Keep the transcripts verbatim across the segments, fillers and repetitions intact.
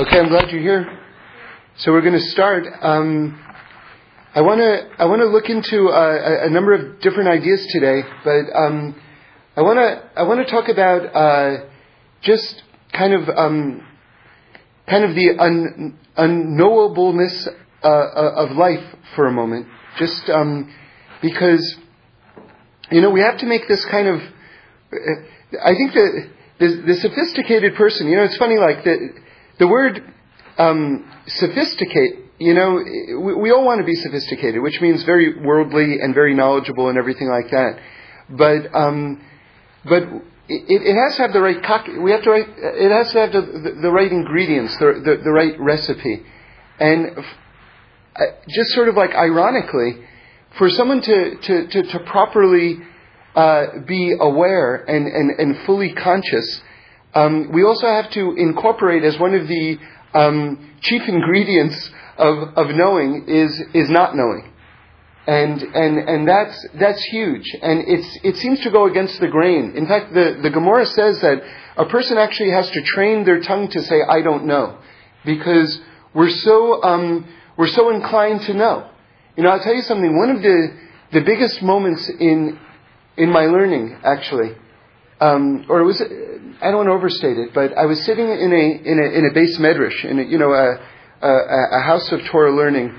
Okay, I'm glad you're here. So we're going to start. Um, I want to I want to look into uh, a, a number of different ideas today, but um, I want to I want to talk about uh, just kind of um, kind of the un, unknowableness uh, of life for a moment, just um, because you know we have to make this kind of. I think that the, the sophisticated person, you know, it's funny, like the. The word um, sophisticate, you know, we, we all want to be sophisticated, which means very worldly and very knowledgeable and everything like that. But um, but it, it has to have the right cock. We have to. Write, it has to have the, the, the right ingredients, the, the the right recipe, and just sort of like ironically, for someone to to to, to properly uh, be aware and, and, and fully conscious. Um, we also have to incorporate as one of the um, chief ingredients of, of knowing is is not knowing, and and and that's that's huge. And it's it seems to go against the grain. In fact, the the Gemara says that a person actually has to train their tongue to say I don't know, because we're so um, we're so inclined to know. You know, I'll tell you something. One of the the biggest moments in in my learning actually. Um, or it was, I don't want to overstate it, but I was sitting in a in a in a base medrash, in a, you know a, a a house of Torah learning,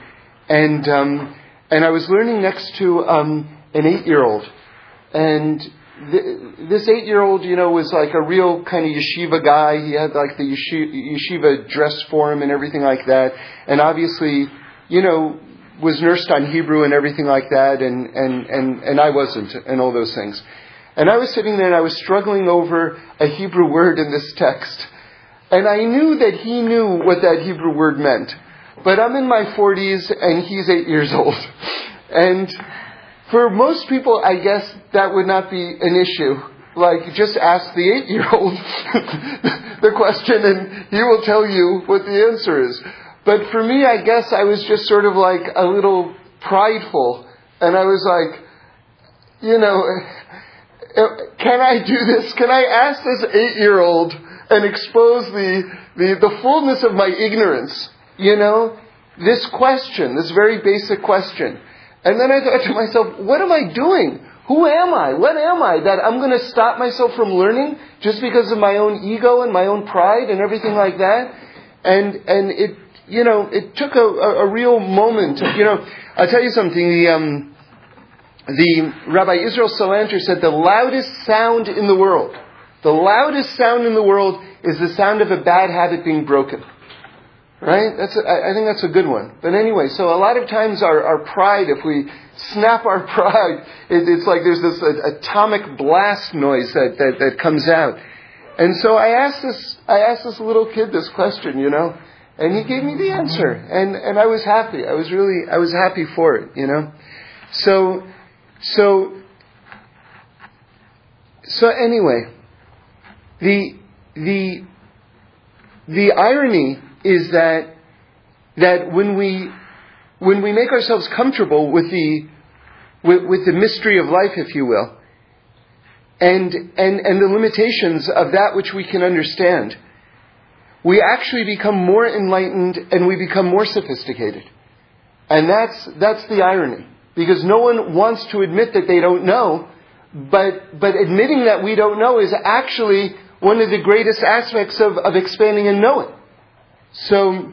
and um, and I was learning next to um, an eight year old, and th- this eight year old you know was like a real kind of yeshiva guy. He had like the yeshiva dress for him and everything like that, and obviously you know was nursed on Hebrew and everything like that, and and and, and I wasn't, and all those things. And I was sitting there and I was struggling over a Hebrew word in this text. And I knew that he knew what that Hebrew word meant. But I'm in my forties and he's eight years old. And for most people, I guess that would not be an issue. Like, just ask the eight-year-old the question and he will tell you what the answer is. But for me, I guess I was just sort of like a little prideful. And I was like, you know... Can I do this? Can I ask this eight-year-old and expose the, the, the fullness of my ignorance? You know, this question, this very basic question. And then I thought to myself, what am I doing? Who am I? What am I that I'm going to stop myself from learning just because of my own ego and my own pride and everything like that? And and it, you know, it took a, a, a real moment. You know, I'll tell you something. The um. The Rabbi Israel Salanter said the loudest sound in the world, the loudest sound in the world is the sound of a bad habit being broken. Right? That's a, I think that's a good one. But anyway, so a lot of times our, our pride, if we snap our pride, it, it's like there's this uh, atomic blast noise that, that, that comes out. And so I asked this I asked this little kid this question, you know, and he gave me the answer. And, and I was happy. I was really, I was happy for it, you know. So... So, so anyway, the the the irony is that that when we when we make ourselves comfortable with the with, with the mystery of life, if you will, and and and the limitations of that which we can understand, we actually become more enlightened and we become more sophisticated, and that's that's the irony. Because no one wants to admit that they don't know, but but admitting that we don't know is actually one of the greatest aspects of, of expanding and knowing. So,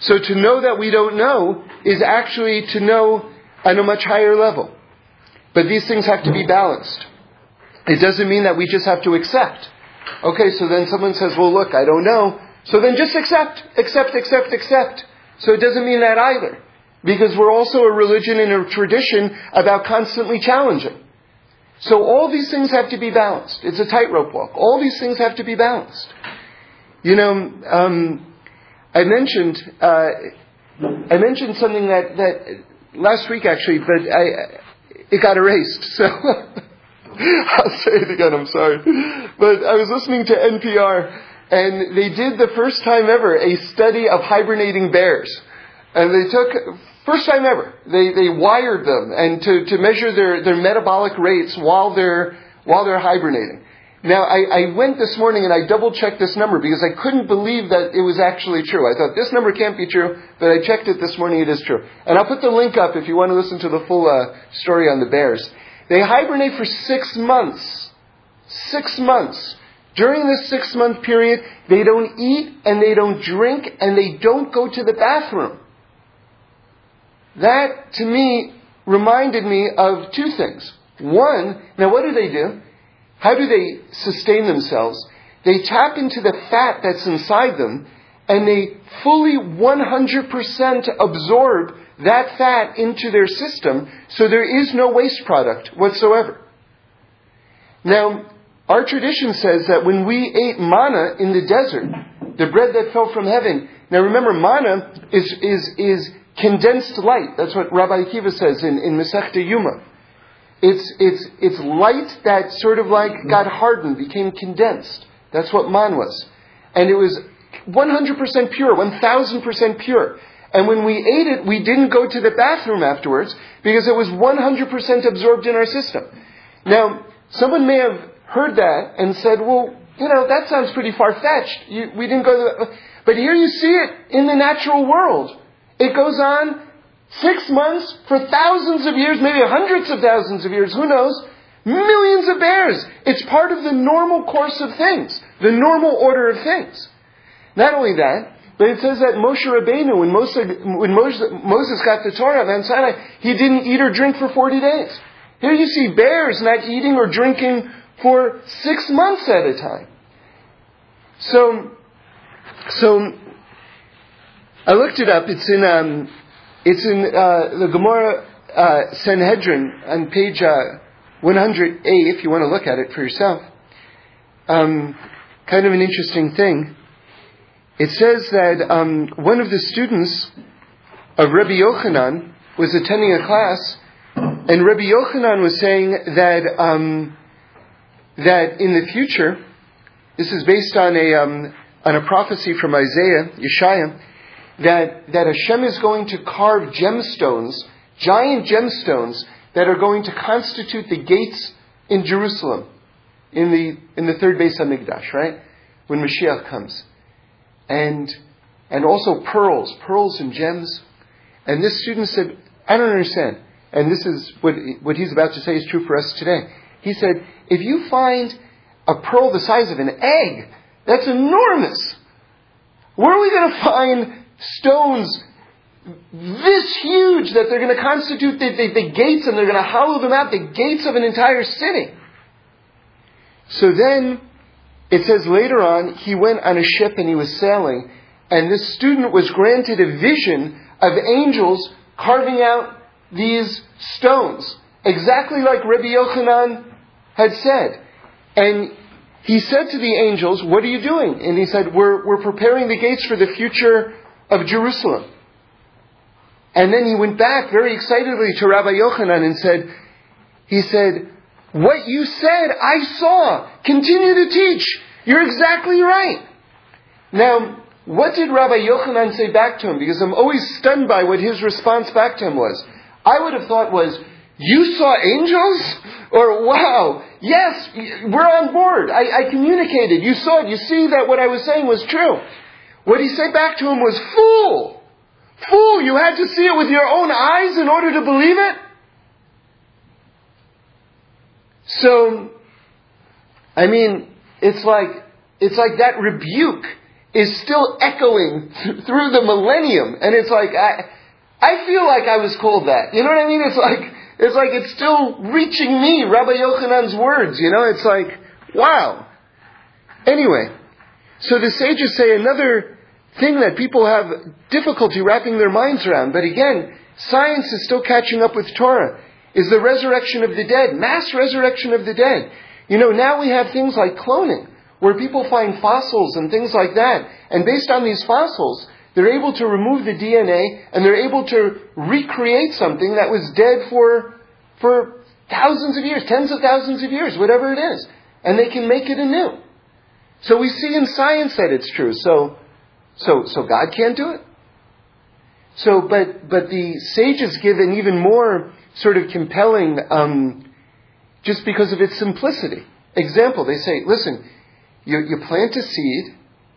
so to know that we don't know is actually to know on a much higher level. But these things have to be balanced. It doesn't mean that we just have to accept. Okay, so then someone says, well, look, I don't know. So then just accept, accept, accept, accept. So it doesn't mean that either. Because we're also a religion and a tradition about constantly challenging. So all these things have to be balanced. It's a tightrope walk. All these things have to be balanced. You know, um, I mentioned uh, I mentioned something that, that last week actually, but I it got erased. So I'll say it again, I'm sorry. But I was listening to N P R and they did the first time ever a study of hibernating bears. And they took, first time ever, they, they wired them and to, to measure their, their metabolic rates while they're, while they're hibernating. Now, I, I went this morning and I double-checked this number because I couldn't believe that it was actually true. I thought, this number can't be true, but I checked it this morning, it is true. And I'll put the link up if you want to listen to the full uh, story on the bears. They hibernate for six months. Six months. During this six-month period, they don't eat and they don't drink and they don't go to the bathroom. That, to me, reminded me of two things. One, now what do they do? How do they sustain themselves? They tap into the fat that's inside them, and they fully one hundred percent absorb that fat into their system, so there is no waste product whatsoever. Now, our tradition says that when we ate manna in the desert, the bread that fell from heaven, now remember, manna is is is condensed light. That's what Rabbi Akiva says in, in Masechet Yuma. It's it's it's light that sort of like got hardened, became condensed. That's what man was. And it was one hundred percent pure, one thousand percent pure. And when we ate it, we didn't go to the bathroom afterwards because it was one hundred percent absorbed in our system. Now, someone may have heard that and said, well, you know, that sounds pretty far-fetched. You, we didn't go to the... But here you see it in the natural world. It goes on Six months, for thousands of years, maybe hundreds of thousands of years, who knows? Millions of bears. It's part of the normal course of things, the normal order of things. Not only that, but it says that Moshe Rabbeinu, when Moshe, when Moshe, Moses got the Torah, Mount Sinai, he didn't eat or drink for forty days. Here you see bears not eating or drinking for six months at a time. So, so I looked it up. It's in... Um, It's in uh, the Gemara uh, Sanhedrin on page uh, one hundred A, if you want to look at it for yourself. Um, kind of an interesting thing. It says that um, one of the students of Rabbi Yochanan was attending a class, and Rabbi Yochanan was saying that um, that in the future, this is based on a um, on a prophecy from Isaiah, Yeshayahu, that that Hashem is going to carve gemstones, giant gemstones, that are going to constitute the gates in Jerusalem, in the in the third Beit HaMikdash, right? When Mashiach comes. And and also pearls, pearls and gems. And this student said, I don't understand. And this is what what he's about to say is true for us today. He said, if you find a pearl the size of an egg, that's enormous. Where are we going to find stones this huge that they're going to constitute the, the, the gates, and they're going to hollow them out, the gates of an entire city? So then it says later on he went on a ship and he was sailing, and this student was granted a vision of angels carving out these stones exactly like Rabbi Yochanan had said. And he said to the angels, what are you doing? And he said, we're, we're preparing the gates for the future of Jerusalem. And then he went back very excitedly to Rabbi Yochanan and said, he said, what you said, I saw. Continue to teach. You're exactly right. Now, what did Rabbi Yochanan say back to him? Because I'm always stunned by what his response back to him was. I would have thought was, you saw angels? Or, wow, yes, we're on board. I, I communicated. You saw it. You see that what I was saying was true. What he said back to him was, fool! Fool! You had to see it with your own eyes in order to believe it? So, I mean, it's like, it's like that rebuke is still echoing th- through the millennium. And it's like, I, I feel like I was called that. You know what I mean? It's like, it's like it's still reaching me, Rabbi Yochanan's words, you know? It's like, wow. Anyway, so the sages say another thing that people have difficulty wrapping their minds around, but again, science is still catching up with Torah, is the resurrection of the dead, mass resurrection of the dead. You know, now we have things like cloning, where people find fossils and things like that, and based on these fossils, they're able to remove the D N A, and they're able to recreate something that was dead for for thousands of years, tens of thousands of years, whatever it is, and they can make it anew. So we see in science that it's true. So, so, so God can't do it. So, but, but the sages give an even more sort of compelling, um, just because of its simplicity. example, they say, listen, you, you plant a seed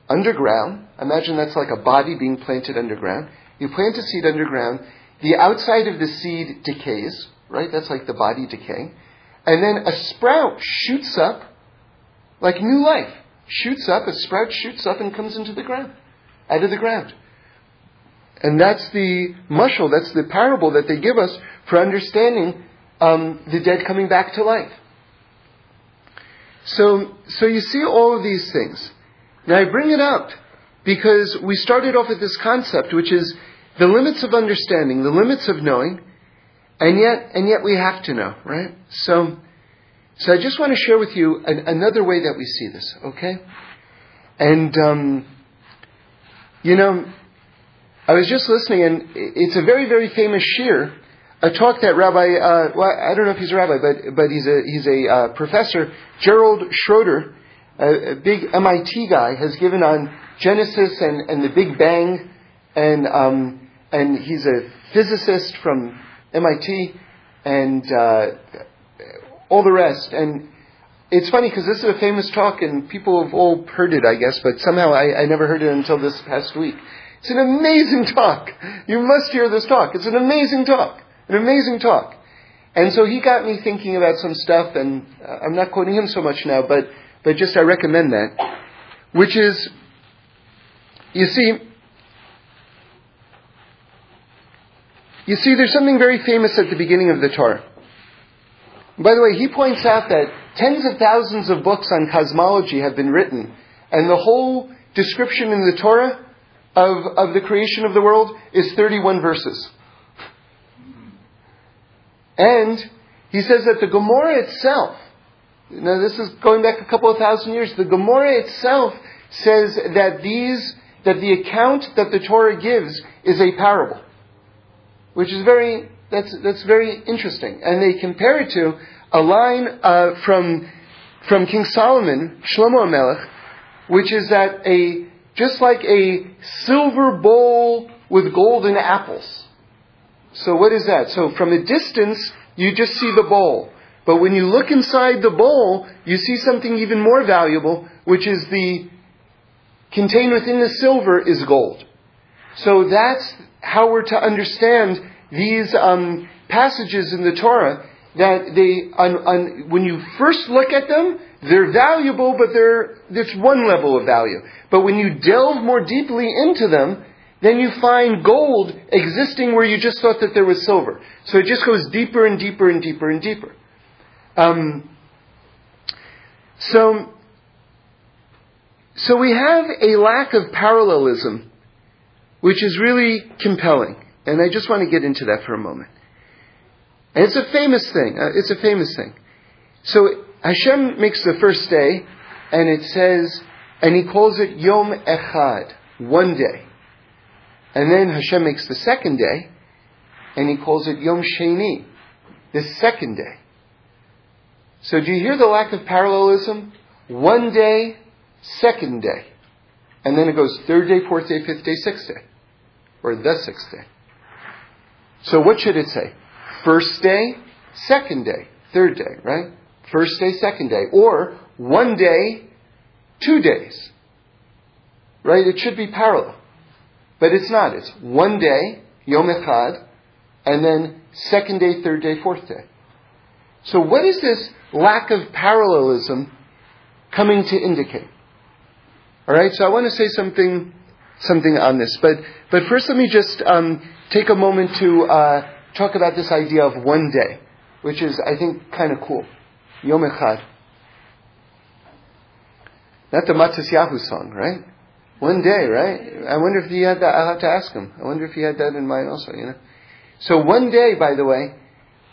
underground. Imagine that's like a body being planted underground. You plant a seed underground. The outside of the seed decays, right? That's like the body decaying. And then a sprout shoots up, like new life. Shoots up, a sprout shoots up and comes into the ground, out of the ground. And that's the mashal, that's the parable that they give us for understanding um, the dead coming back to life. So, so you see all of these things. Now I bring it up because we started off with this concept, which is the limits of understanding, the limits of knowing, and yet, and yet we have to know, right? So, so I just want to share with you an, another way that we see this, okay? And, um, you know, I was just listening, and it's a very, very famous shir, a talk that Rabbi, uh, well, I don't know if he's a rabbi, but but he's a he's a uh, professor, Gerald Schroeder, a, a big M I T guy, has given on Genesis and, and the Big Bang. And um, and he's a physicist from M I T, and uh, all the rest. And it's funny because this is a famous talk, and people have all heard it, I guess. But somehow I, I never heard it until this past week. It's an amazing talk. You must hear this talk. It's an amazing talk. An amazing talk. And so he got me thinking about some stuff, and I'm not quoting him so much now, but but just I recommend that, which is, you see. You see, there's something very famous at the beginning of the Torah. By the way, he points out that tens of thousands of books on cosmology have been written, and the whole description in the Torah of, of the creation of the world is thirty-one verses. And he says that the Gemara itself, now this is going back a couple of thousand years, the Gemara itself says that these, that the account that the Torah gives is a parable. Which is very, that's that's very interesting. And they compare it to a line uh, from from King Solomon, Shlomo HaMelech, which is that a just like a silver bowl with golden apples. So what is that? So from a distance, you just see the bowl. But when you look inside the bowl, you see something even more valuable, which is the, contained within the silver is gold. So that's how we're to understand these um, passages in the Torah, that they, on, on, when you first look at them, they're valuable, but they're, there's one level of value. But when you delve more deeply into them, then you find gold existing where you just thought that there was silver. So it just goes deeper and deeper and deeper and deeper. Um, so, so we have a lack of parallelism, which is really compelling. And I just want to get into that for a moment. And it's a famous thing. Uh, it's a famous thing. So Hashem makes the first day, and it says, and he calls it Yom Echad, one day. And then Hashem makes the second day, and he calls it Yom Sheni, the second day. So do you hear the lack of parallelism? One day, second day. And then it goes third day, fourth day, fifth day, sixth day. Or the sixth day. So what should it say? First day, second day, third day, right? First day, second day. Or one day, two days. Right? It should be parallel. But it's not. It's one day, Yom Echad, and then second day, third day, fourth day. So what is this lack of parallelism coming to indicate? All right, so I want to say something something on this. But but first let me just um, take a moment to uh, talk about this idea of one day, which is, I think, kind of cool. Yom Echad. Not the Matisyahu song, right? One day, right? I wonder if he had that. I'll have to ask him. I wonder if he had that in mind also, you know. So one day, by the way,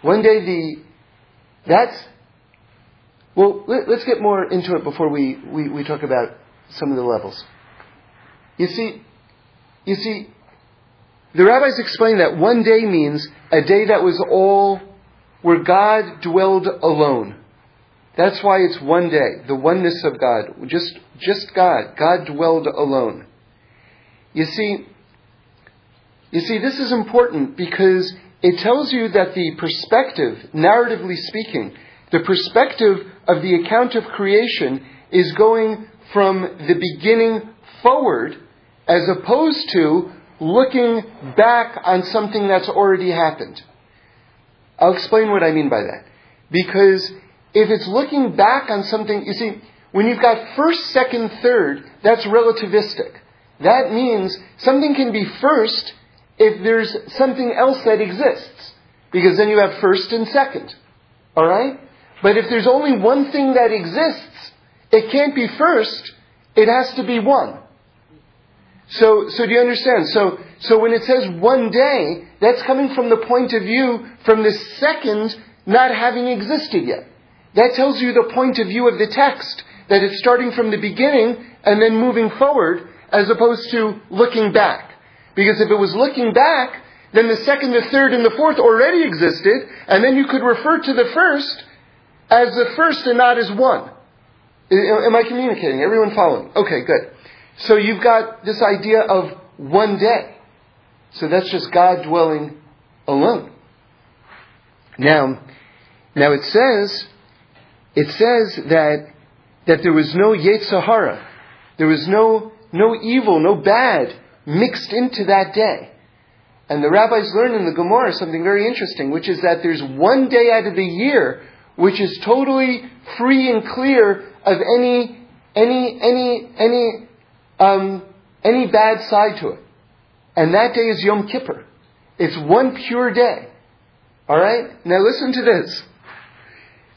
one day the... That's... Well, let, let's get more into it before we, we, we talk about some of the levels. You see, you see, the rabbis explain that one day means a day that was all where God dwelled alone. That's why it's one day, the oneness of God, just just God. God dwelled alone. You see, you see, this is important because it tells you that the perspective, narratively speaking, The perspective of the account of creation is going from the beginning forward as opposed to looking back on something that's already happened. I'll explain what I mean by that. Because if it's looking back on something, you see, when you've got first, second, third, that's relativistic. That means something can be first if there's something else that exists. Because then you have first and second. Alright? But if there's only one thing that exists, it can't be first, it has to be one. So, so do you understand? So, so when it says one day, that's coming from the point of view from the second not having existed yet. That tells you the point of view of the text, that it's starting from the beginning and then moving forward, as opposed to looking back. Because if it was looking back, then the second, the third, and the fourth already existed, and then you could refer to the first as the first and not as one. Am I communicating? Everyone following? Okay, good. So you've got this idea of one day. So that's just God dwelling alone. Now, now it says, it says that that there was no Yetzirah, there was no no evil, no bad mixed into that day. And the rabbis learn in the Gemara something very interesting, which is that there's one day out of the year which is totally free and clear of any any any any. Um, any bad side to it. And that day is Yom Kippur. It's one pure day. Alright? Now listen to this.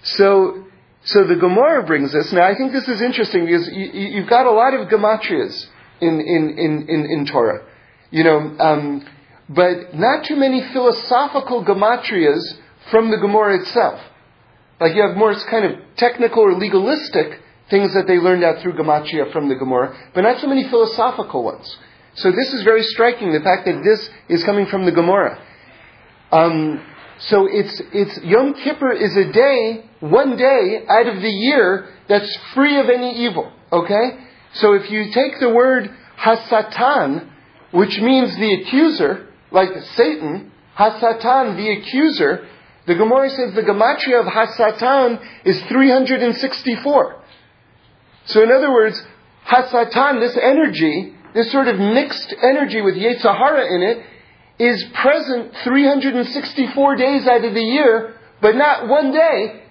So, so the Gemara brings this. Now I think this is interesting because you, you've got a lot of gematrias in, in, in, in, in Torah. You know, um, but not too many philosophical gematrias from the Gemara itself. Like you have more kind of technical or legalistic things that they learned out through gematria from the Gemara, but not so many philosophical ones. So this is very striking, the fact that this is coming from the Gemara. Um, so it's it's Yom Kippur is a day, one day out of the year that's free of any evil. Okay? So if you take the word hasatan, which means the accuser, like Satan, hasatan, the accuser, the Gemara says the gematria of hasatan is three hundred sixty-four. So in other words, Hasatan, this energy, this sort of mixed energy with Yetzirah in it, is present three hundred sixty-four days out of the year, but not one day,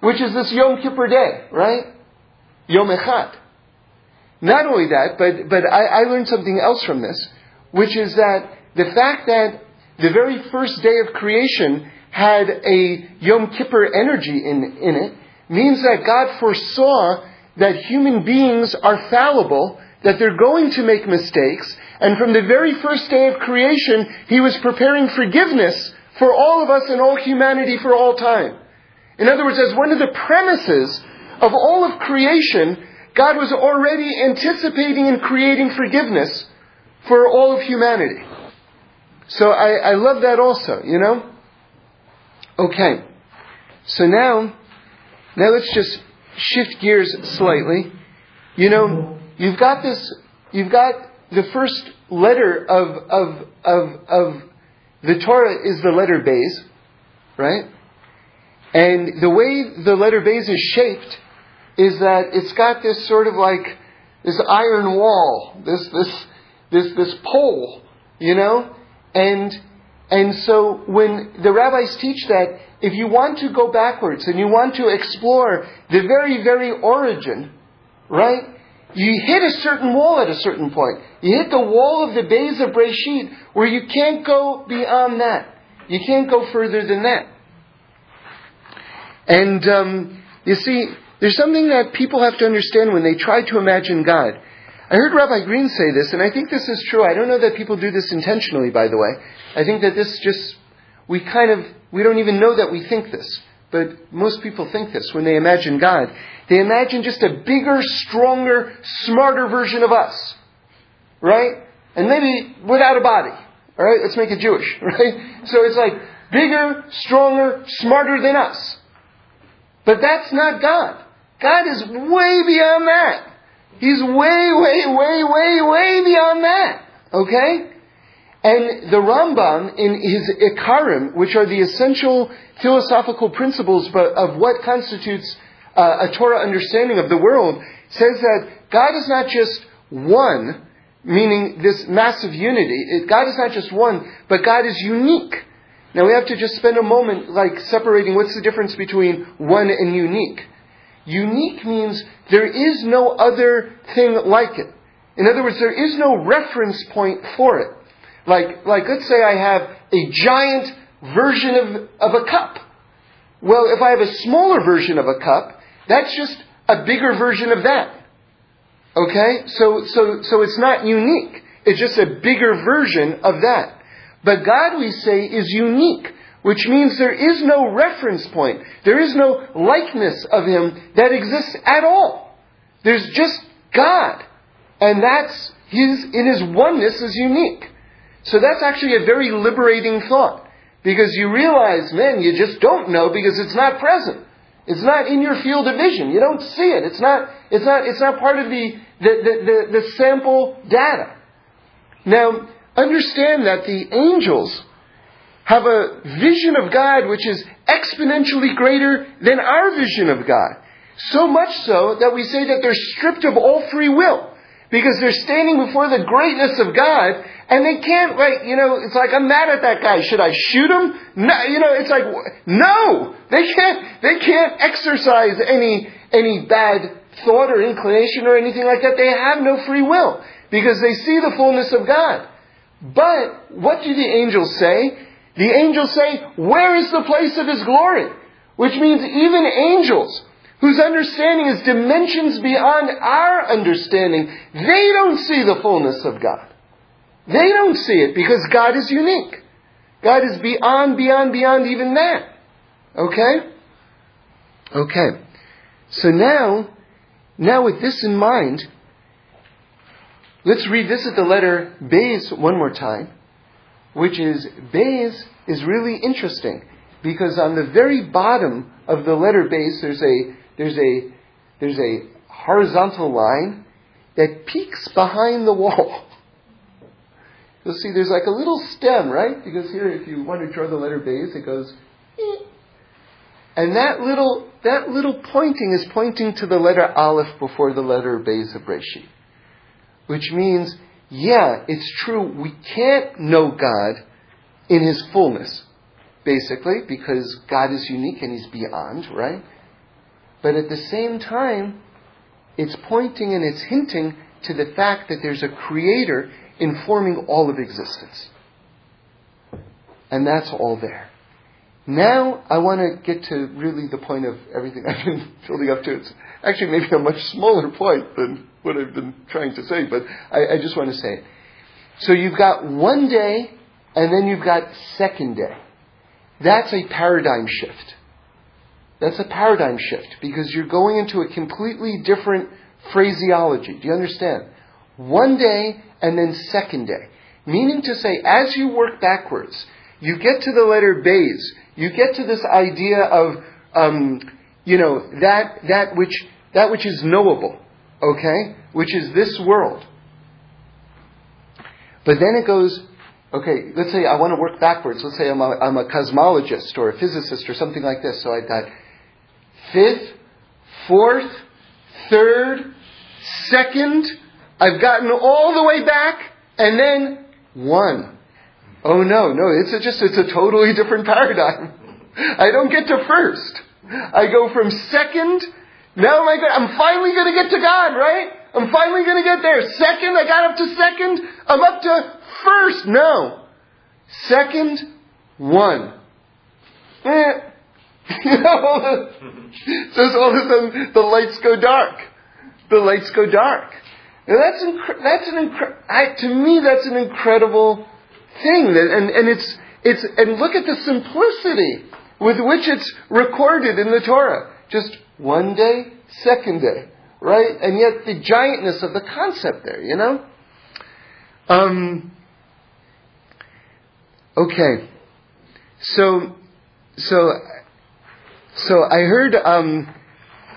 which is this Yom Kippur day, right? Yom Echad. Not only that, but, but I, I learned something else from this, which is that the fact that the very first day of creation had a Yom Kippur energy in, in it, means that God foresaw that human beings are fallible, that they're going to make mistakes, and from the very first day of creation, He was preparing forgiveness for all of us and all humanity for all time. In other words, as one of the premises of all of creation, God was already anticipating and creating forgiveness for all of humanity. So I, I love that also, you know? Okay. So now, now let's just shift gears slightly. You know, you've got this, you've got the first letter of, of, of, of the Torah is the letter Beis, right? And the way the letter Beis is shaped is that it's got this sort of like, this iron wall, this, this, this, this pole, you know? And, and so when the rabbis teach that, if you want to go backwards and you want to explore the very, very origin, right? You hit a certain wall at a certain point. You hit the wall of the Beis of Breshit where you can't go beyond that. You can't go further than that. And um, you see, there's something that people have to understand when they try to imagine God. I heard Rabbi Green say this, and I think this is true. I don't know that people do this intentionally, by the way. I think that this just... We kind of, we don't even know that we think this, but most people think this when they imagine God. They imagine just a bigger, stronger, smarter version of us, right? And maybe without a body, all right? Let's make it Jewish, right? So it's like bigger, stronger, smarter than us. But that's not God. God is way beyond that. He's way, way, way, way, way beyond that, okay? And the Ramban, in his Ikharim, which are the essential philosophical principles of what constitutes a Torah understanding of the world, says that God is not just one, meaning this massive unity. God is not just one, but God is unique. Now we have to just spend a moment like separating what's the difference between one and unique. Unique means there is no other thing like it. In other words, there is no reference point for it. Like, like let's say I have a giant version of, of a cup. Well, if I have a smaller version of a cup, that's just a bigger version of that. Okay? So, so, so it's not unique. It's just a bigger version of that. But God, we say, is unique, which means there is no reference point. There is no likeness of Him that exists at all. There's just God. And that's His, in His oneness is unique. So that's actually a very liberating thought. Because you realize, man, you just don't know because it's not present. It's not in your field of vision. You don't see it. It's not, it's not, it's not part of the, the, the, the, the sample data. Now, understand that the angels have a vision of God which is exponentially greater than our vision of God. So much so that we say that they're stripped of all free will. Because they're standing before the greatness of God, and they can't, like, you know, it's like, I'm mad at that guy. Should I shoot him? No, you know, it's like, no! They can't, they can't exercise any, any bad thought or inclination or anything like that. They have no free will. Because they see the fullness of God. But, what do the angels say? The angels say, where is the place of His glory? Which means even angels, whose understanding is dimensions beyond our understanding, they don't see the fullness of God. They don't see it because God is unique. God is beyond, beyond, beyond even that. Okay? Okay. So now, now with this in mind, let's revisit the letter Beis one more time, which is, Beis is really interesting because on the very bottom of the letter Beis, there's a There's a there's a horizontal line that peaks behind the wall. You'll see there's like a little stem, right? Because here, if you want to draw the letter Beis, it goes, eep. And that little that little pointing is pointing to the letter Aleph before the letter Beis of Reshi, which means, yeah, it's true. We can't know God in His fullness, basically, because God is unique and He's beyond, right? But at the same time, it's pointing and it's hinting to the fact that there's a creator informing all of existence. And that's all there. Now, I want to get to really the point of everything I've been building up to. It's actually maybe a much smaller point than what I've been trying to say, but I, I just want to say it. So you've got one day, and then you've got second day. That's a paradigm shift. That's a paradigm shift because you're going into a completely different phraseology. Do you understand? One day and then second day. Meaning to say, as you work backwards, you get to the letter Beis. You get to this idea of, um, you know, that that which that which is knowable, okay, which is this world. But then it goes. Okay, let's say I want to work backwards. Let's say I'm a, I'm a cosmologist or a physicist or something like this. So I've got fifth, fourth, third, second. I've gotten all the way back, and then one. Oh no, no! It's a just it's a totally different paradigm. I don't get to first. I go from second. Now my God, I'm finally going to get to God, right? I'm finally going to get there. Second, I got up to second. I'm up to first. No, second, one. Eh. You know, so all of a sudden the lights go dark. The lights go dark. And that's inc- that's an inc- I, to me that's an incredible thing. That, and and it's it's and look at the simplicity with which it's recorded in the Torah. Just one day, second day. Right? And yet the giantness of the concept there, you know? Um, okay. So, so, so I heard, um,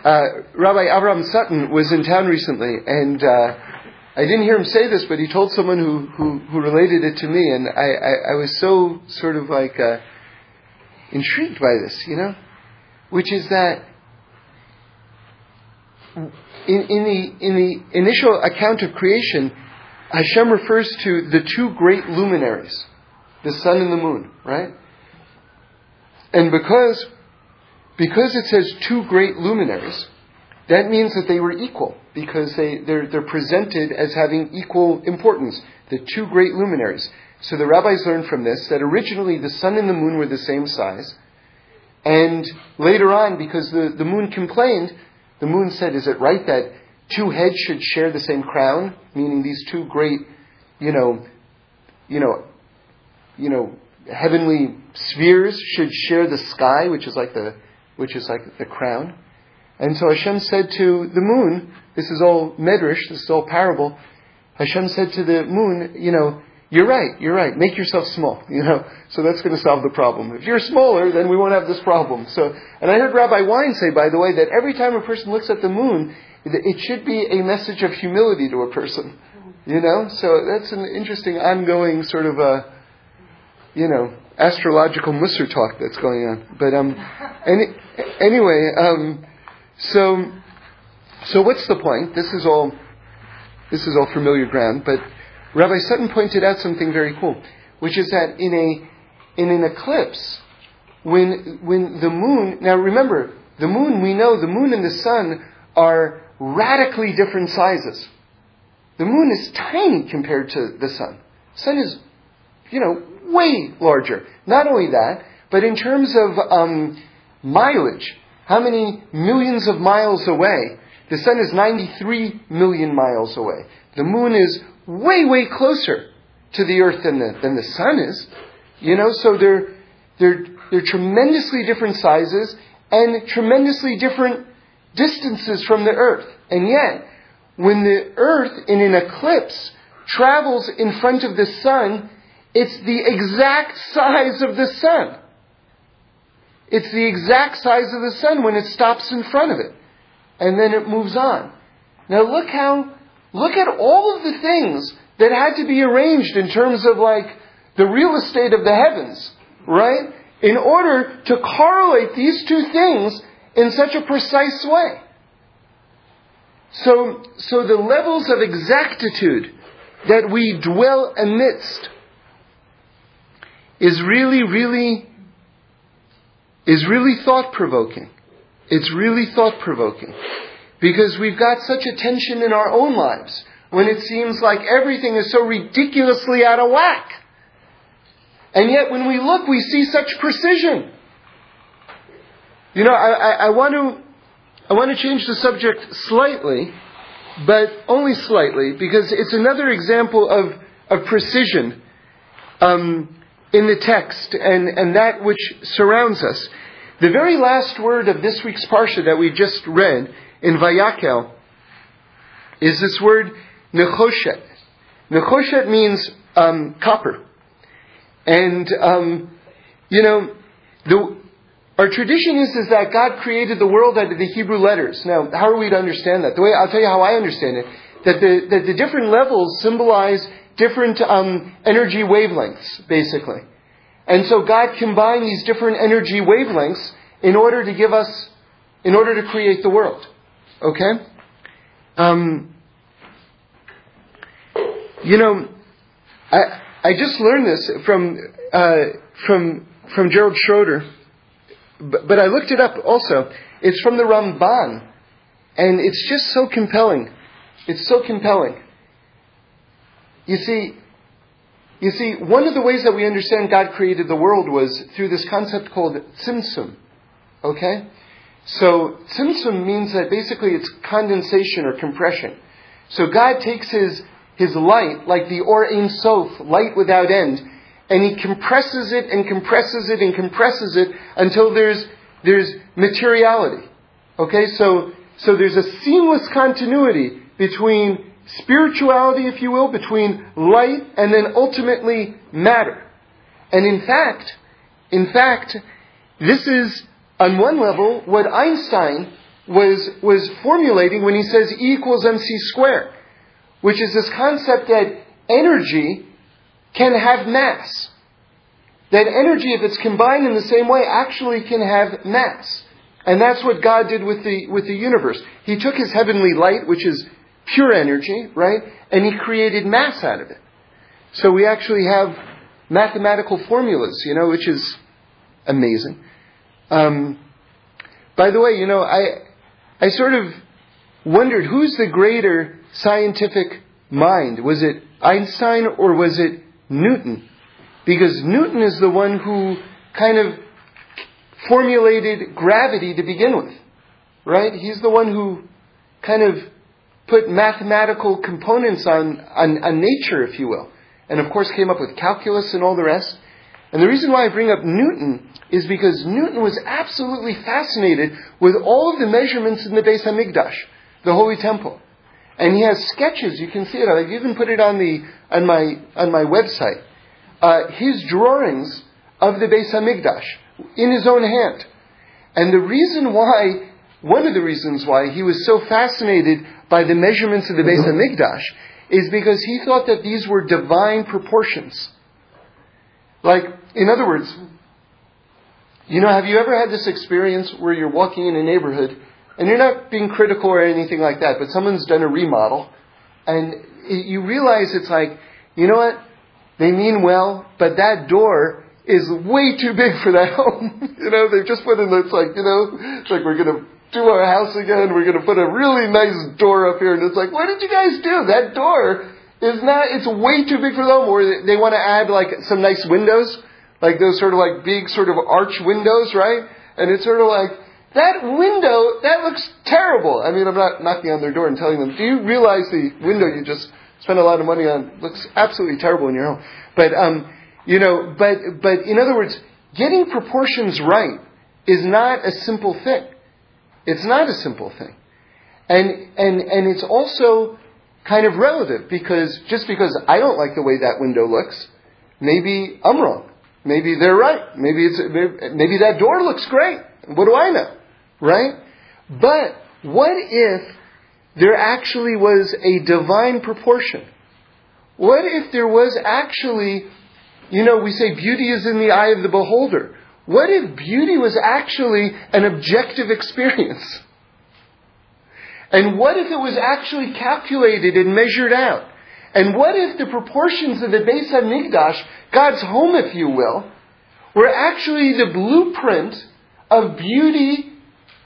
uh, Rabbi Avram Sutton was in town recently, and, uh, I didn't hear him say this, but he told someone who, who, who related it to me, and I, I, I was so sort of like uh, intrigued by this, you know, which is that in, in the in the initial account of creation, Hashem refers to the two great luminaries, the sun and the moon, right? And because because it says two great luminaries, that means that they were equal, because they, they're, they're presented as having equal importance, the two great luminaries. So the rabbis learned from this that originally the sun and the moon were the same size, and later on, because the, the moon complained, the moon said, is it right that two heads should share the same crown? Meaning these two great, you know, you know, you know, heavenly spheres should share the sky, which is like the, which is like the crown. And so Hashem said to the moon, this is all medrash, this is all parable, Hashem said to the moon, you know, you're right, you're right, make yourself small, you know, so that's going to solve the problem. If you're smaller, then we won't have this problem. So, and I heard Rabbi Wein say, by the way, that every time a person looks at the moon, it should be a message of humility to a person, you know, so that's an interesting ongoing sort of, uh, you know, astrological mussar talk that's going on. But um, any, anyway, um, So, so what's the point? This is all, this is all familiar ground. But Rabbi Sutton pointed out something very cool, which is that in a, in an eclipse, when when the moon. Now remember, the moon. We know the moon and the sun are radically different sizes. The moon is tiny compared to the sun. The sun is, you know, way larger. Not only that, but in terms of um, mileage. How many millions of miles away? The sun is ninety-three million miles away. The moon is way, way closer to the earth than the, than the sun is. You know, so they're, they're, they're tremendously different sizes and tremendously different distances from the earth. And yet, when the earth in an eclipse travels in front of the sun, it's the exact size of the sun. It's the exact size of the sun when it stops in front of it. And then it moves on. Now look how, look at all of the things that had to be arranged in terms of like the real estate of the heavens, right? In order to correlate these two things in such a precise way. So, so the levels of exactitude that we dwell amidst is really, really is really thought-provoking. It's really thought-provoking. Because we've got such a tension in our own lives when it seems like everything is so ridiculously out of whack. And yet when we look, we see such precision. You know, I, I, I want to I want to change the subject slightly, but only slightly, because it's another example of, of precision. Um... in the text and, and that which surrounds us. The very last word of this week's Parsha that we just read in Vayakel is this word Nechoshet. Nechoshet means um, copper. And, um, you know, the, our tradition is, is that God created the world out of the Hebrew letters. Now, how are we to understand that? The way I'll tell you how I understand it, that the, that the different levels symbolize different um, energy wavelengths, basically. And so God combined these different energy wavelengths in order to give us, in order to create the world. Okay? Um, you know, I I just learned this from uh, from from Gerald Schroeder, but, but I looked it up also. It's from the Ramban, and it's just so compelling. It's so compelling. You see, you see, one of the ways that we understand God created the world was through this concept called Tzimtzum. Okay? So, Tzimtzum means that basically it's condensation or compression. So God takes his, his light, like the Or Ein Sof, light without end, and he compresses it and compresses it and compresses it until there's, there's materiality. Okay? So, so there's a seamless continuity between spirituality, if you will, between light and then ultimately matter. And in fact, in fact, this is on one level what Einstein was was formulating when he says E equals M C squared. which is this concept that energy can have mass. That energy, if it's combined in the same way, actually can have mass. And that's what God did with the with the universe. He took his heavenly light, which is pure energy, right? And he created mass out of it. So we actually have mathematical formulas, you know, which is amazing. Um, by the way, you know, I I sort of wondered, who's the greater scientific mind? Was it Einstein or was it Newton? Because Newton is the one who kind of formulated gravity to begin with, right? He's the one who kind of put mathematical components on, on, on nature, if you will. And of course came up with calculus and all the rest. And the reason why I bring up Newton is because Newton was absolutely fascinated with all of the measurements in the Beit HaMikdash, the Holy Temple. And he has sketches, you can see it, I've even put it on the on my on my website. Uh, his drawings of the Beit HaMikdash in his own hand. And the reason why, one of the reasons why he was so fascinated by the measurements of the Beit HaMikdash is because he thought that these were divine proportions. Like, in other words, you know, have you ever had this experience where you're walking in a neighborhood and you're not being critical or anything like that, but someone's done a remodel and you realize it's like, you know what, they mean well, but that door is way too big for that home. You know, they've just put in, it's like, you know, it's like we're going to do our house again, we're going to put a really nice door up here, and it's like, what did you guys do? That door is not, it's way too big for them, or they want to add like some nice windows, like those sort of like big sort of arch windows, right? And it's sort of like, that window, that looks terrible. I mean, I'm not knocking on their door and telling them, do you realize the window you just spent a lot of money on looks absolutely terrible in your home? But, um, you know, but, but in other words, getting proportions right is not a simple thing. It's not a simple thing. And, and, and it's also kind of relative, because just because I don't like the way that window looks, maybe I'm wrong. Maybe they're right. Maybe it's, maybe that door looks great. What do I know? Right? But what if there actually was a divine proportion? What if there was actually, you know, we say beauty is in the eye of the beholder. What if beauty was actually an objective experience? And what if it was actually calculated and measured out? And what if the proportions of the Beit HaMikdash, God's home if you will, were actually the blueprint of beauty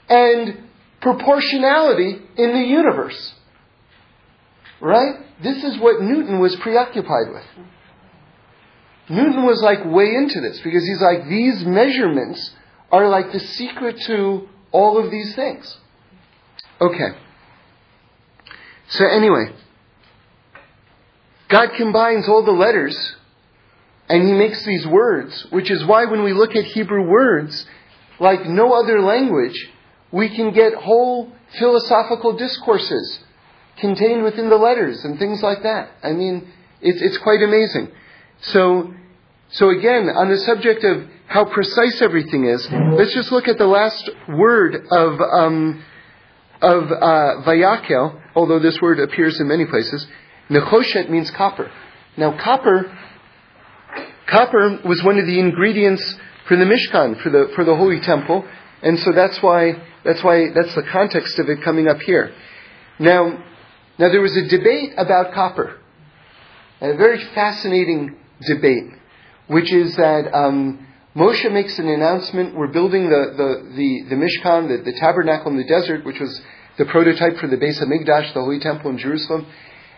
and proportionality in the universe? Right? This is what Newton was preoccupied with. Newton was like way into this, because he's like, these measurements are like the secret to all of these things. Okay. So anyway, God combines all the letters and he makes these words, which is why when we look at Hebrew words, like no other language, we can get whole philosophical discourses contained within the letters and things like that. I mean, it's it's quite amazing. So, so again, on the subject of how precise everything is, let's just look at the last word of um, of uh, Vayakel, although this word appears in many places. Nechoshet means copper. Now, copper, copper was one of the ingredients for the Mishkan, for the for the Holy Temple, and so that's why that's why that's the context of it coming up here. Now, now there was a debate about copper, a very fascinating debate, which is that um, Moshe makes an announcement, we're building the, the, the, the Mishkan, the, the tabernacle in the desert, which was the prototype for the Beit HaMikdash, the Holy Temple in Jerusalem,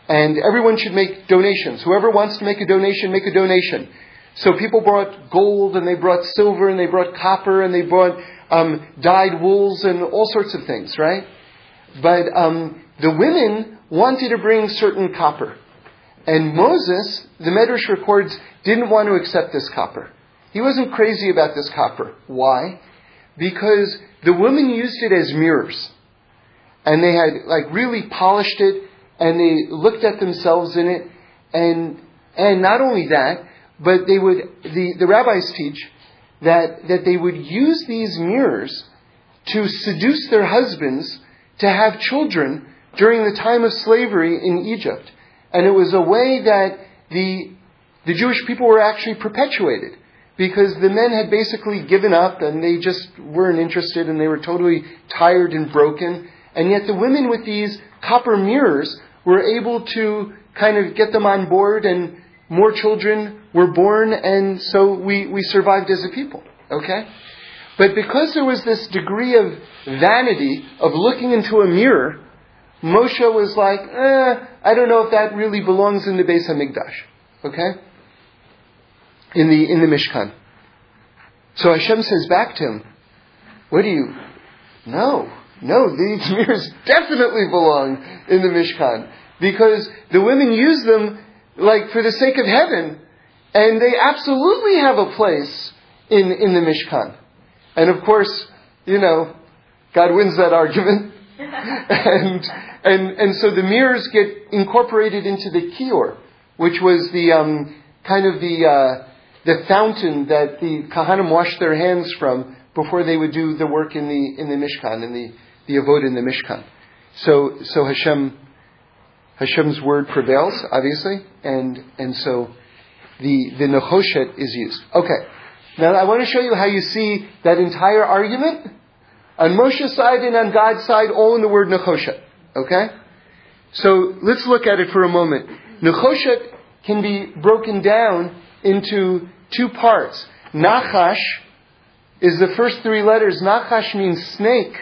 and everyone should make donations. Whoever wants to make a donation, make a donation. So people brought gold, and they brought silver, and they brought copper, and they brought um, dyed wools, and all sorts of things, right? But um, the women wanted to bring certain copper. And Moses, the Medrash records, didn't want to accept this copper. He wasn't crazy about this copper. Why? Because the women used it as mirrors. And they had like really polished it, and they looked at themselves in it. And and not only that, but they would, the, the rabbis teach that, that they would use these mirrors to seduce their husbands to have children during the time of slavery in Egypt. And it was a way that the the Jewish people were actually perpetuated, because the men had basically given up and they just weren't interested and they were totally tired and broken. And yet the women with these copper mirrors were able to kind of get them on board, and more children were born, and so we, we survived as a people. Okay? But because there was this degree of vanity of looking into a mirror, Moshe was like, eh, I don't know if that really belongs in the Beit HaMikdash. Okay? In the, in the Mishkan. So Hashem says back to him, what do you, no, no, these mirrors definitely belong in the Mishkan. Because the women use them like for the sake of heaven, and they absolutely have a place in, in the Mishkan. And of course, you know, God wins that argument. and and and so the mirrors get incorporated into the kior, which was the um, kind of the uh, the fountain that the Kohanim washed their hands from before they would do the work in the in the Mishkan, in the the avodah in the Mishkan. So so Hashem. Hashem's word prevails, obviously, and and so the the Nechoshet is used. Okay, now I want to show you how you see that entire argument on Moshe's side and on God's side, all in the word Nechoshet. Okay, so let's look at it for a moment. Nechoshet can be broken down into two parts. Nachash is the first three letters. Nachash means snake,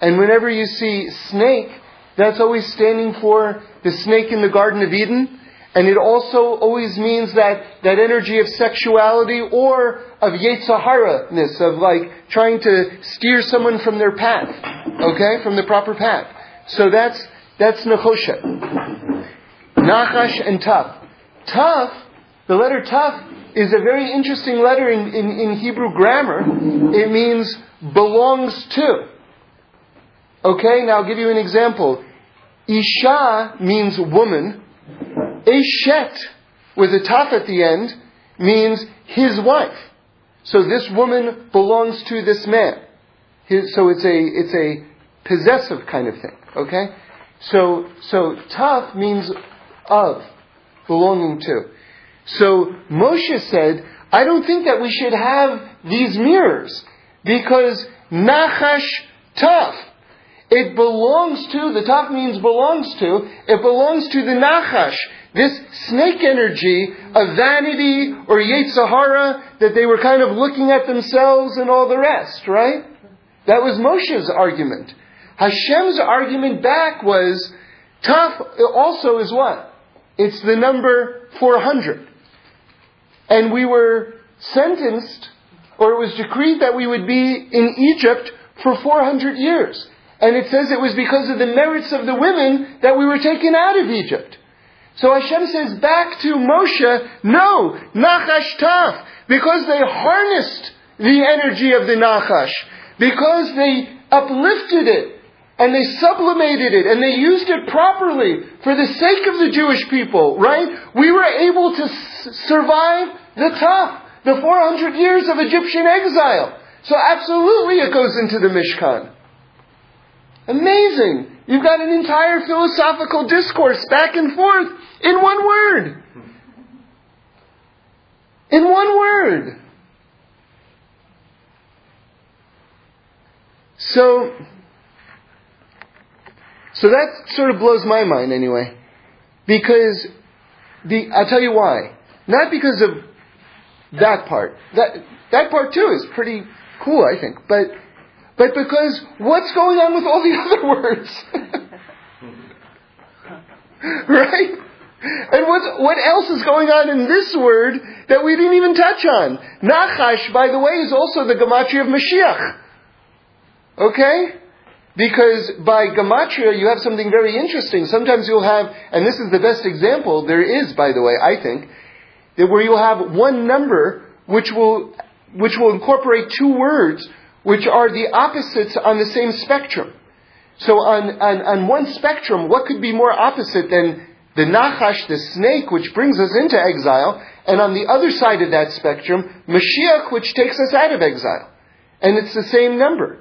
and whenever you see snake, that's always standing for the snake in the Garden of Eden. And it also always means that, that energy of sexuality or of Yetzirah-ness, of like trying to steer someone from their path. Okay? From the proper path. So that's, that's Nechoshet. Nachash and Taf. Taf, the letter Taf, is a very interesting letter in, in, in Hebrew grammar. It means belongs to. Okay, now I'll give you an example. Isha means woman. Eshet, with a taf at the end, means his wife. So this woman belongs to this man. His, so it's a it's a possessive kind of thing. Okay, so so taf means of, belonging to. So Moshe said, I don't think that we should have these mirrors, because nachash taf. It belongs to, the top means belongs to, it belongs to the Nachash, this snake energy of vanity or Yetzirah that they were kind of looking at themselves and all the rest, right? That was Moshe's argument. Hashem's argument back was, Taf also is what? It's the number four hundred. And we were sentenced, or it was decreed that we would be in Egypt for four hundred years. And it says it was because of the merits of the women that we were taken out of Egypt. So Hashem says back to Moshe, no, Nachash Taf, because they harnessed the energy of the Nachash, because they uplifted it, and they sublimated it, and they used it properly for the sake of the Jewish people, right? We were able to s- survive the Taf, the four hundred years of Egyptian exile. So absolutely it goes into the Mishkan. Amazing! You've got an entire philosophical discourse back and forth in one word. In one word. So, so that sort of blows my mind anyway. Because, the, I'll tell you why. Not because of that part. That, that part too is pretty cool, I think. But... But because what's going on with all the other words? Right? And what's, what else is going on in this word that we didn't even touch on? Nachash, by the way, is also the gematria of Mashiach. Okay? Because by gematria you have something very interesting. Sometimes you'll have, and this is the best example there is, by the way, I think, that where you'll have one number which will which will incorporate two words which are the opposites on the same spectrum. So on, on, on one spectrum, what could be more opposite than the Nachash, the snake, which brings us into exile, and on the other side of that spectrum, Mashiach, which takes us out of exile. And it's the same number.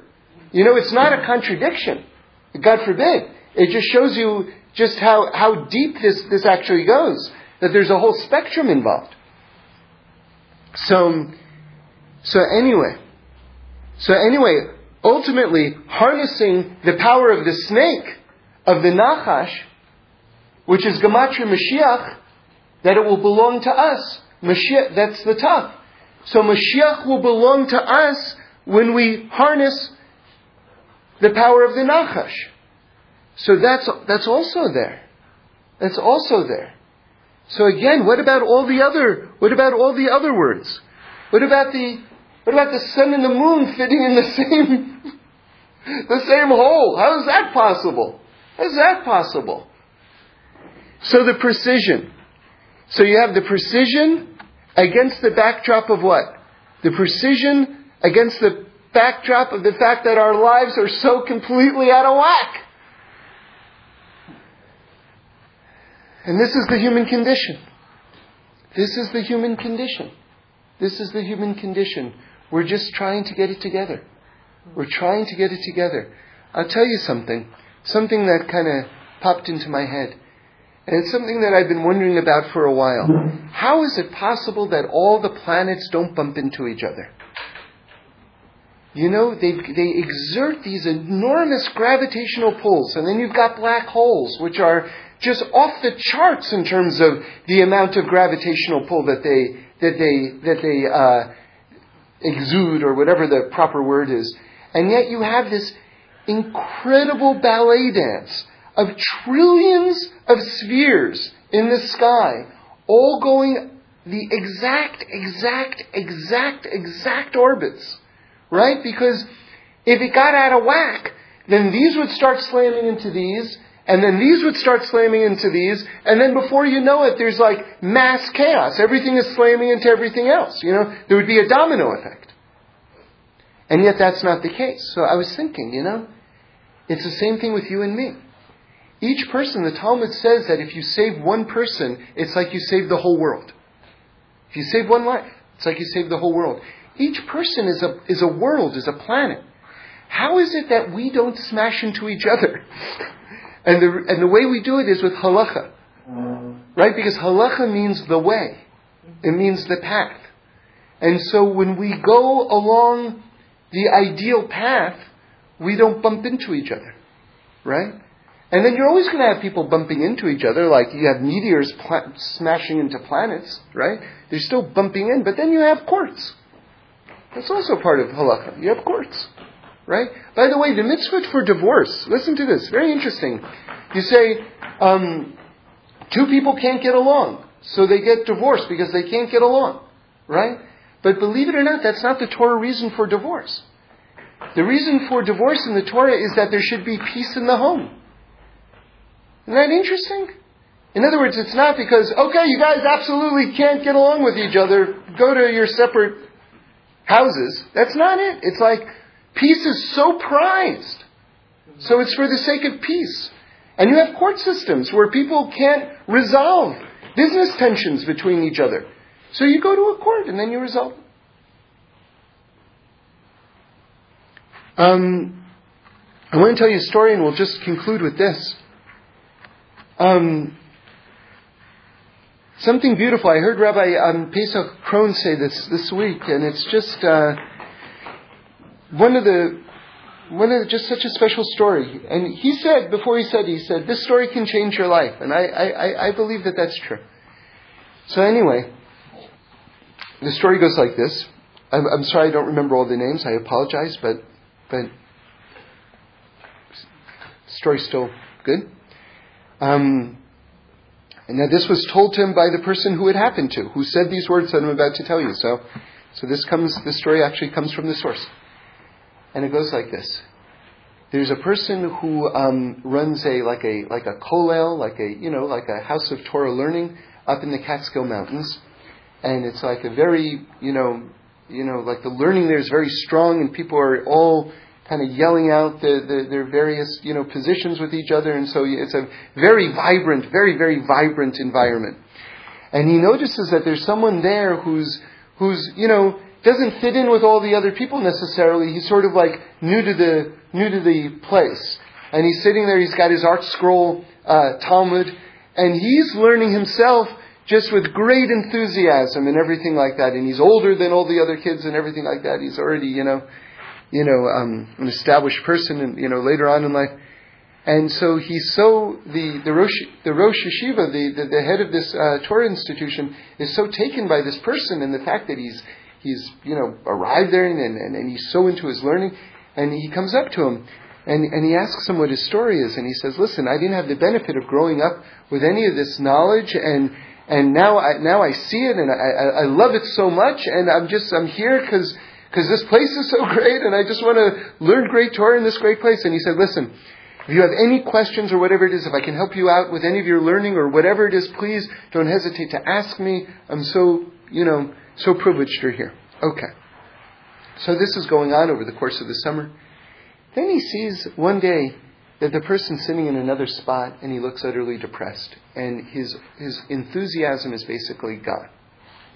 You know, it's not a contradiction. God forbid. It just shows you just how, how deep this, this actually goes. That there's a whole spectrum involved. So, so anyway, so anyway, ultimately, harnessing the power of the snake, of the Nachash, which is Gematria Mashiach, that it will belong to us. Mashiach, that's the Tav. So Mashiach will belong to us when we harness the power of the Nachash. So that's that's also there. That's also there. So again, what about all the other? What about all the other words? What about the? What about the sun and the moon fitting in the same, the same hole? How is that possible? How is that possible? So the precision. So you have the precision against the backdrop of what? The precision against the backdrop of the fact that our lives are so completely out of whack. And this is the human condition. This is the human condition. This is the human condition. We're just trying to get it together. We're trying to get it together. I'll tell you something. Something that kind of popped into my head. And it's something that I've been wondering about for a while. How is it possible that all the planets don't bump into each other? You know, they they exert these enormous gravitational pulls. And then you've got black holes, which are just off the charts in terms of the amount of gravitational pull that they that they that they uh, exude, or whatever the proper word is. And yet you have this incredible ballet dance of trillions of spheres in the sky, all going the exact, exact, exact, exact orbits, right? Because if it got out of whack, then these would start slamming into these, and then these would start slamming into these, and then before you know it, there's like mass chaos. Everything is slamming into everything else. You know, there would be a domino effect. And yet that's not the case. So I was thinking, you know, it's the same thing with you and me. Each person, the Talmud says that if you save one person, it's like you save the whole world. If you save one life, it's like you save the whole world. Each person is a is a world, is a planet. How is it that we don't smash into each other? And the and the way we do it is with halacha. Right? Because halacha means the way. It means the path. And so when we go along the ideal path, we don't bump into each other. Right? And then you're always going to have people bumping into each other, like you have meteors pla- smashing into planets, right? They're still bumping in, but then you have quartz. That's also part of halakha. You have quartz, right? By the way, the mitzvah for divorce, listen to this, very interesting. You say, um, two people can't get along, so they get divorced because they can't get along, right? But believe it or not, that's not the Torah reason for divorce. The reason for divorce in the Torah is that there should be peace in the home. Isn't that interesting? In other words, it's not because, okay, you guys absolutely can't get along with each other, go to your separate houses. That's not it. It's like, peace is so prized. So it's for the sake of peace. And you have court systems where people can't resolve business tensions between each other. So you go to a court and then you resolve them. Um, I want to tell you a story, and we'll just conclude with this. Um, something beautiful. I heard Rabbi um, Pesach Krohn say this this week, and it's just uh, one of the one of the, just such a special story. And he said before he said he said this story can change your life, and I I, I believe that that's true. So anyway, the story goes like this. I'm, I'm sorry I don't remember all the names. I apologize, but but story's still good. Um, and now this was told to him by the person who it happened to, who said these words that I'm about to tell you. So, so this comes. This story actually comes from the source, and it goes like this: There's a person who um, runs a like a like a kollel, like a you know like a house of Torah learning up in the Catskill Mountains, and it's like a very you know you know like the learning there is very strong, and people are all kind of yelling out the, the, their various, you know, positions with each other. And so it's a very vibrant, very, very vibrant environment. And he notices that there's someone there who's, who's, you know, doesn't fit in with all the other people necessarily. He's sort of like new to the, new to the place. And he's sitting there, he's got his ArtScroll uh, Talmud, and he's learning himself just with great enthusiasm and everything like that. And he's older than all the other kids and everything like that. He's already, you know, you know, um, an established person, and you know, later on in life. And so he's so the the Rosh the Rosh Yeshiva, the, the, the head of this uh, Torah institution, is so taken by this person and the fact that he's he's you know arrived there and and, and he's so into his learning. And he comes up to him, and, and he asks him what his story is, and he says, "Listen, I didn't have the benefit of growing up with any of this knowledge, and and now I now I see it, and I I love it so much, and I'm just I'm here because." Because this place is so great, and I just want to learn great Torah in this great place." And he said, "Listen, if you have any questions or whatever it is, if I can help you out with any of your learning or whatever it is, please don't hesitate to ask me. I'm so, you know, so privileged you're here." Okay. So this is going on over the course of the summer. Then he sees one day that the person's sitting in another spot, and he looks utterly depressed, and his his enthusiasm is basically gone.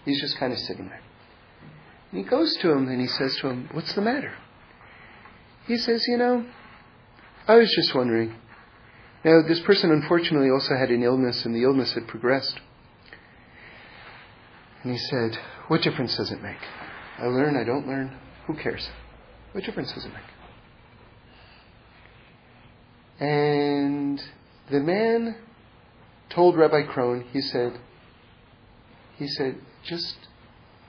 He's just kind of sitting there. And he goes to him and he says to him, "What's the matter?" He says, "You know, I was just wondering." Now, this person unfortunately also had an illness, and the illness had progressed. And he said, "What difference does it make? I learn, I don't learn, who cares? What difference does it make?" And the man told Rabbi Krohn, he said, he said, just,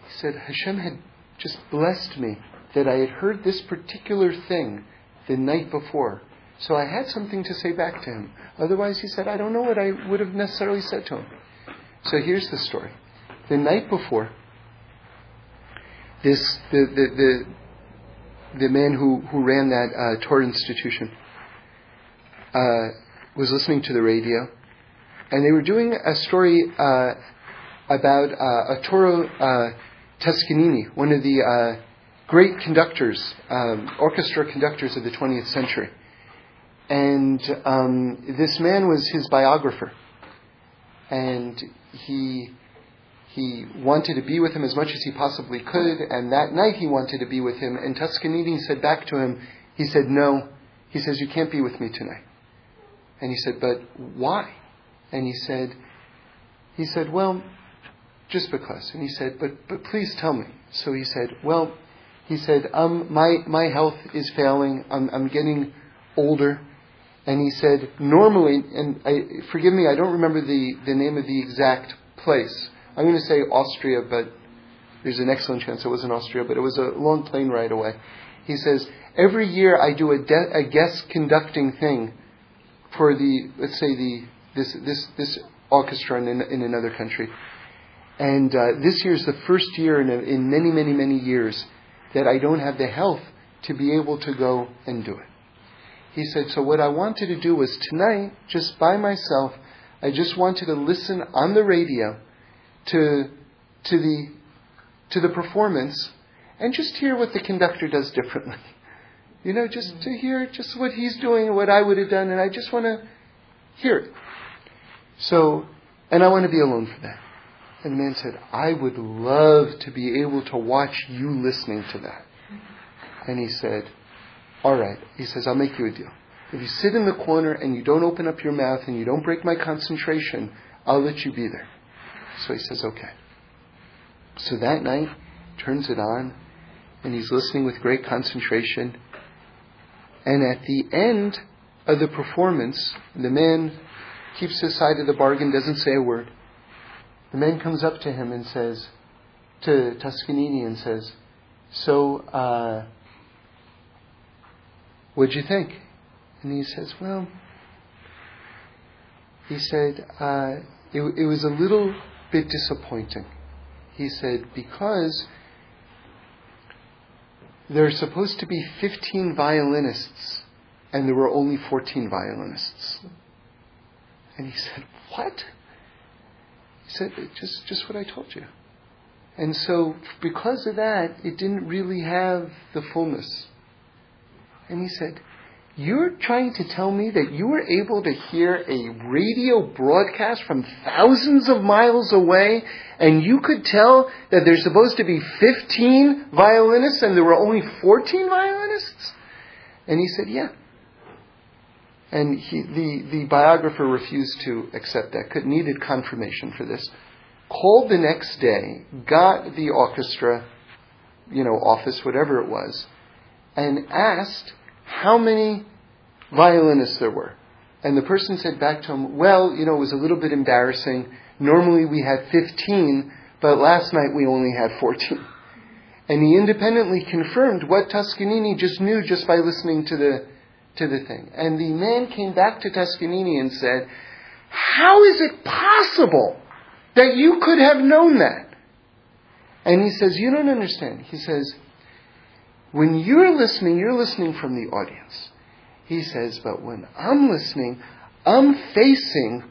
he said, "Hashem had just blessed me that I had heard this particular thing the night before. So I had something to say back to him. Otherwise," he said, "I don't know what I would have necessarily said to him." So here's the story. The night before, this the the the, the man who, who ran that uh, Torah institution uh, was listening to the radio, and they were doing a story uh, about uh, Arturo uh, Toscanini, one of the uh, great conductors, um, orchestra conductors of the twentieth century. And um, this man was his biographer. And he he wanted to be with him as much as he possibly could, and that night he wanted to be with him, and Toscanini said back to him, he said, "No," he says, "you can't be with me tonight." And he said, "But why?" And he said, he said, "Well, just because." And he said, but but "please tell me." So he said, "Well," he said, um, my, my health is failing. I'm, I'm getting older." And he said, normally, and I, forgive me, I don't remember the, the name of the exact place. I'm going to say Austria, but there's an excellent chance it wasn't Austria, but it was a long plane ride away. He says, "Every year I do a, de- a guest conducting thing for the, let's say, the this this this orchestra in, in another country. And uh, this year is the first year in, a, in many, many, many years that I don't have the health to be able to go and do it." He said, "So what I wanted to do was tonight, just by myself, I just wanted to listen on the radio to to the to the performance and just hear what the conductor does differently. You know, just to hear just what he's doing and what I would have done, and I just want to hear it. So, and I want to be alone for that." And the man said, "I would love to be able to watch you listening to that." And he said, "All right." He says, "I'll make you a deal. If you sit in the corner and you don't open up your mouth and you don't break my concentration, I'll let you be there." So he says, "Okay." So that night, turns it on, and he's listening with great concentration. And at the end of the performance, the man keeps his side of the bargain, doesn't say a word. The man comes up to him and says, to Toscanini, and says, "So, uh, what'd you think?" And he says, "Well," he said, uh, it, it was a little bit disappointing." He said, "Because there are supposed to be fifteen violinists, and there were only fourteen violinists." And he said, "What?" He said, just just what I told you. And so, because of that, it didn't really have the fullness." And he said, "You're trying to tell me that you were able to hear a radio broadcast from thousands of miles away, and you could tell that there's supposed to be fifteen violinists and there were only fourteen violinists?" And he said, "Yeah." And he, the, the biographer refused to accept that, could, needed confirmation for this. Called the next day, got the orchestra, you know, office, whatever it was, and asked how many violinists there were. And the person said back to him, well, you know, it was a little bit embarrassing. Normally we had fifteen, but last night we only had fourteen. And he independently confirmed what Toscanini just knew just by listening to the to the thing. And the man came back to Toscanini and said, how is it possible that you could have known that? And he says, you don't understand. He says, when you're listening, you're listening from the audience. He says, but when I'm listening, I'm facing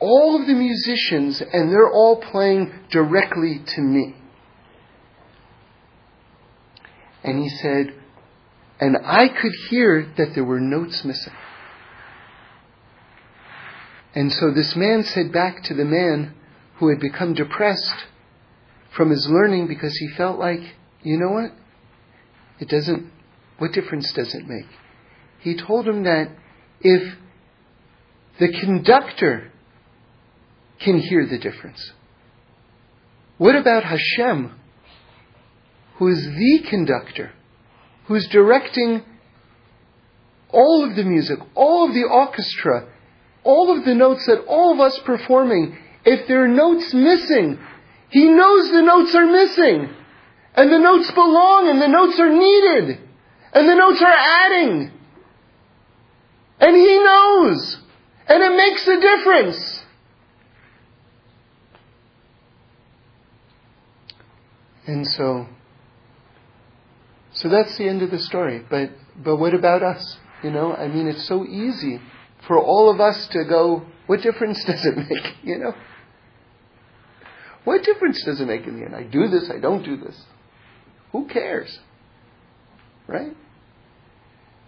all of the musicians and they're all playing directly to me. And he said, and I could hear that there were notes missing. And so this man said back to the man who had become depressed from his learning because he felt like, you know what? It doesn't, what difference does it make? He told him that if the conductor can hear the difference, what about Hashem, who is the conductor, who is directing all of the music, all of the orchestra, all of the notes that all of us performing? If there are notes missing, He knows the notes are missing, and the notes belong, and the notes are needed, and the notes are adding. And He knows, and it makes a difference. And so, so that's the end of the story. But but what about us? You know, I mean, it's so easy for all of us to go, what difference does it make? You know? What difference does it make in the end? I do this, I don't do this. Who cares? Right?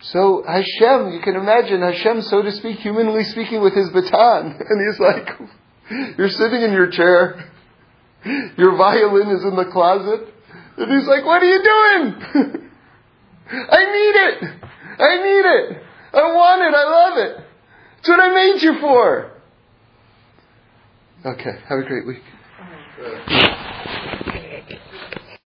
So Hashem, you can imagine Hashem, so to speak, humanly speaking, with his baton. And he's like, you're sitting in your chair. Your violin is in the closet. And he's like, what are you doing? I need it. I need it. I want it. I love it. It's what I made you for. Okay. Have a great week. Right.